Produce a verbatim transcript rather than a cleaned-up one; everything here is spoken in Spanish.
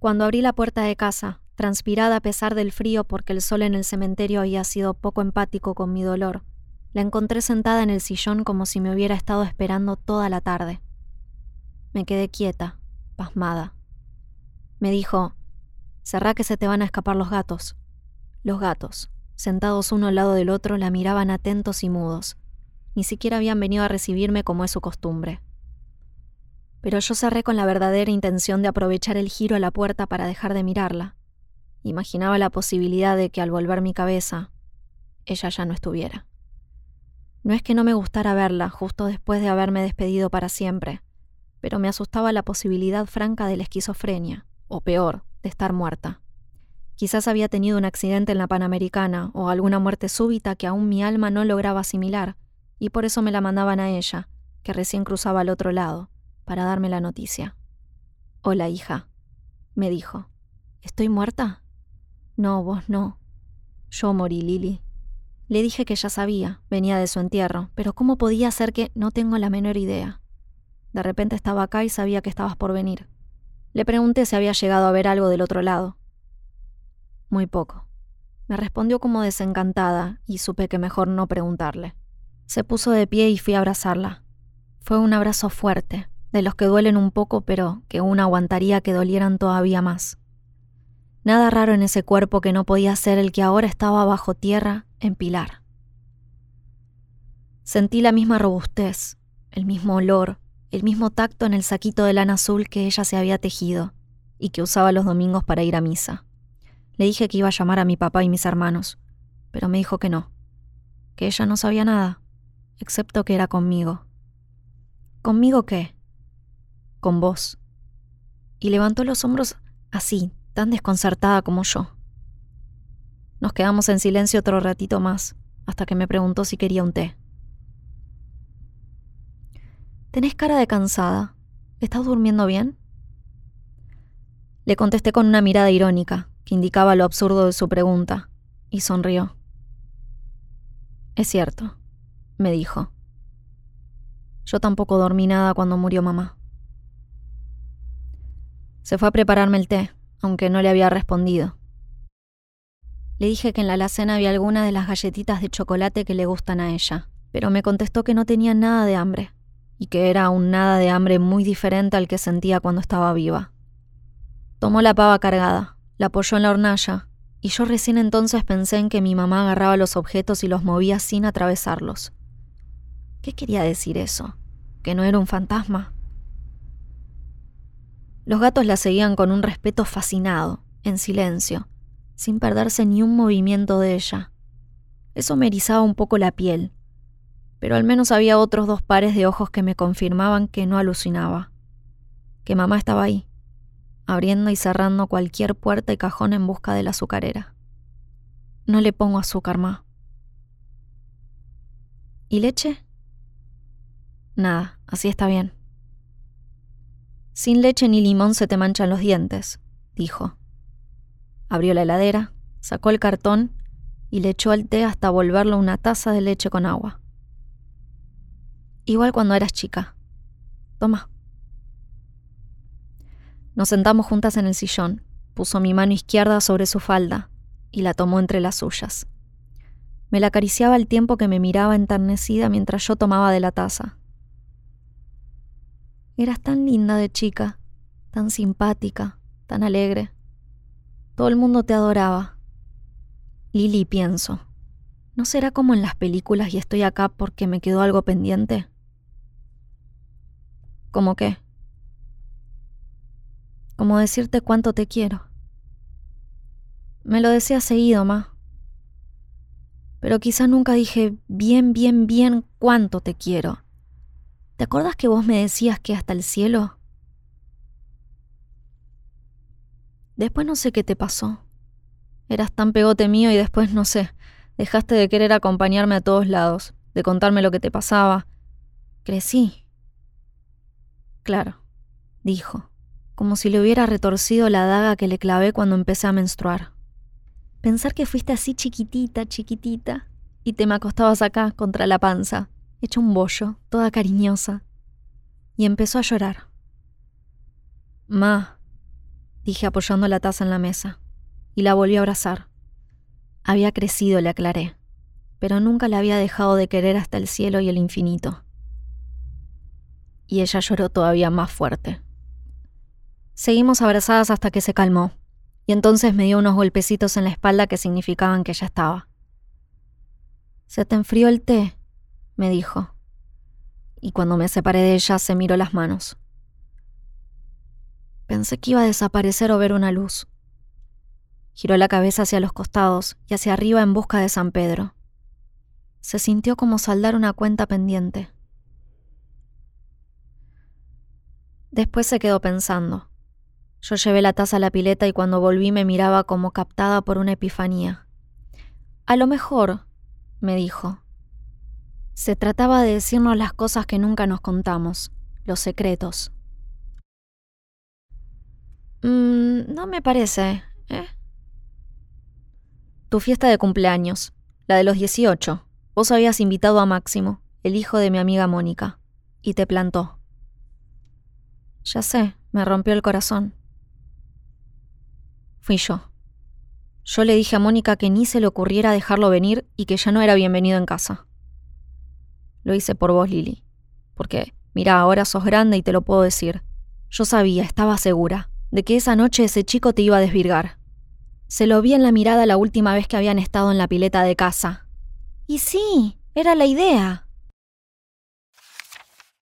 Cuando abrí la puerta de casa, transpirada a pesar del frío porque el sol en el cementerio había sido poco empático con mi dolor, la encontré sentada en el sillón como si me hubiera estado esperando toda la tarde. Me quedé quieta, pasmada. Me dijo, «Cerrá que se te van a escapar los gatos». Los gatos, sentados uno al lado del otro, la miraban atentos y mudos. Ni siquiera habían venido a recibirme como es su costumbre. Pero yo cerré con la verdadera intención de aprovechar el giro a la puerta para dejar de mirarla. Imaginaba la posibilidad de que al volver mi cabeza, ella ya no estuviera. No es que no me gustara verla justo después de haberme despedido para siempre, pero me asustaba la posibilidad franca de la esquizofrenia, o peor, de estar muerta. Quizás había tenido un accidente en la Panamericana o alguna muerte súbita que aún mi alma no lograba asimilar, y por eso me la mandaban a ella, que recién cruzaba al otro lado, para darme la noticia. «Hola, hija», me dijo. «¿Estoy muerta?» «No, vos no. Yo morí, Lili». Le dije que ya sabía, venía de su entierro, pero ¿cómo podía ser que no tengo la menor idea? De repente estaba acá y sabía que estabas por venir. Le pregunté si había llegado a ver algo del otro lado. Muy poco. Me respondió como desencantada y supe que mejor no preguntarle. Se puso de pie y fui a abrazarla. Fue un abrazo fuerte, de los que duelen un poco, pero que uno aguantaría que dolieran todavía más. Nada raro en ese cuerpo que no podía ser el que ahora estaba bajo tierra, en Pilar. Sentí la misma robustez, el mismo olor, el mismo tacto en el saquito de lana azul que ella se había tejido y que usaba los domingos para ir a misa. Le dije que iba a llamar a mi papá y mis hermanos, pero me dijo que no, que ella no sabía nada, excepto que era conmigo. ¿Conmigo qué? Con vos. Y levantó los hombros así, tan desconcertada como yo. Nos quedamos en silencio otro ratito más, hasta que me preguntó si quería un té. «Tenés cara de cansada. ¿Estás durmiendo bien?». Le contesté con una mirada irónica, que indicaba lo absurdo de su pregunta, y sonrió. «Es cierto», me dijo. «Yo tampoco dormí nada cuando murió mamá». Se fue a prepararme el té, aunque no le había respondido. Le dije que en la alacena había algunas de las galletitas de chocolate que le gustan a ella, pero me contestó que no tenía nada de hambre, y que era un nada de hambre muy diferente al que sentía cuando estaba viva. Tomó la pava cargada, la apoyó en la hornalla, y yo recién entonces pensé en que mi mamá agarraba los objetos y los movía sin atravesarlos. ¿Qué quería decir eso? ¿Que no era un fantasma? Los gatos la seguían con un respeto fascinado, en silencio, sin perderse ni un movimiento de ella. Eso me erizaba un poco la piel, pero al menos había otros dos pares de ojos que me confirmaban que no alucinaba, que mamá estaba ahí, abriendo y cerrando cualquier puerta y cajón en busca de la azucarera. «No le pongo azúcar, ma». «¿Y leche?». «Nada, así está bien». «Sin leche ni limón se te manchan los dientes», dijo. Abrió la heladera, sacó el cartón y le echó al té hasta volverlo una taza de leche con agua. «Igual cuando eras chica. Toma». Nos sentamos juntas en el sillón, puso mi mano izquierda sobre su falda y la tomó entre las suyas. Me la acariciaba al tiempo que me miraba enternecida mientras yo tomaba de la taza. «Eras tan linda de chica, tan simpática, tan alegre. Todo el mundo te adoraba. Lili, pienso, ¿no será como en las películas y estoy acá porque me quedó algo pendiente?». «¿Cómo qué?». «Como decirte cuánto te quiero». «Me lo decías seguido, ma. Pero quizá nunca dije bien, bien, bien cuánto te quiero. ¿Te acordás que vos me decías que hasta el cielo? Después no sé qué te pasó. Eras tan pegote mío y después, no sé, dejaste de querer acompañarme a todos lados, de contarme lo que te pasaba. Crecí». «Claro», dijo, como si le hubiera retorcido la daga que le clavé cuando empecé a menstruar. «Pensar que fuiste así chiquitita, chiquitita, y te me acostabas acá, contra la panza, hecha un bollo, toda cariñosa». Y empezó a llorar. «Ma», dije apoyando la taza en la mesa, y la volví a abrazar. Había crecido, le aclaré, pero nunca la había dejado de querer hasta el cielo y el infinito. Y ella lloró todavía más fuerte. Seguimos abrazadas hasta que se calmó, y entonces me dio unos golpecitos en la espalda que significaban que ya estaba. «Se te enfrió el té», me dijo, y cuando me separé de ella se miró las manos. Pensé que iba a desaparecer o ver una luz. Giró la cabeza hacia los costados y hacia arriba en busca de San Pedro. Se sintió como saldar una cuenta pendiente. Después se quedó pensando. Yo llevé la taza a la pileta y cuando volví me miraba como captada por una epifanía. «A lo mejor», me dijo, «se trataba de decirnos las cosas que nunca nos contamos, los secretos». Mmm, no me parece, ¿eh? «Tu fiesta de cumpleaños, la de los dieciocho, vos habías invitado a Máximo, el hijo de mi amiga Mónica, y te plantó». «Ya sé, me rompió el corazón». Fui yo. Yo le dije a Mónica que ni se le ocurriera dejarlo venir y que ya no era bienvenido en casa. «Lo hice por vos, Lili, porque, mirá, ahora sos grande y te lo puedo decir. Yo sabía, estaba segura, de que esa noche ese chico te iba a desvirgar. Se lo vi en la mirada la última vez que habían estado en la pileta de casa». «Y sí, era la idea».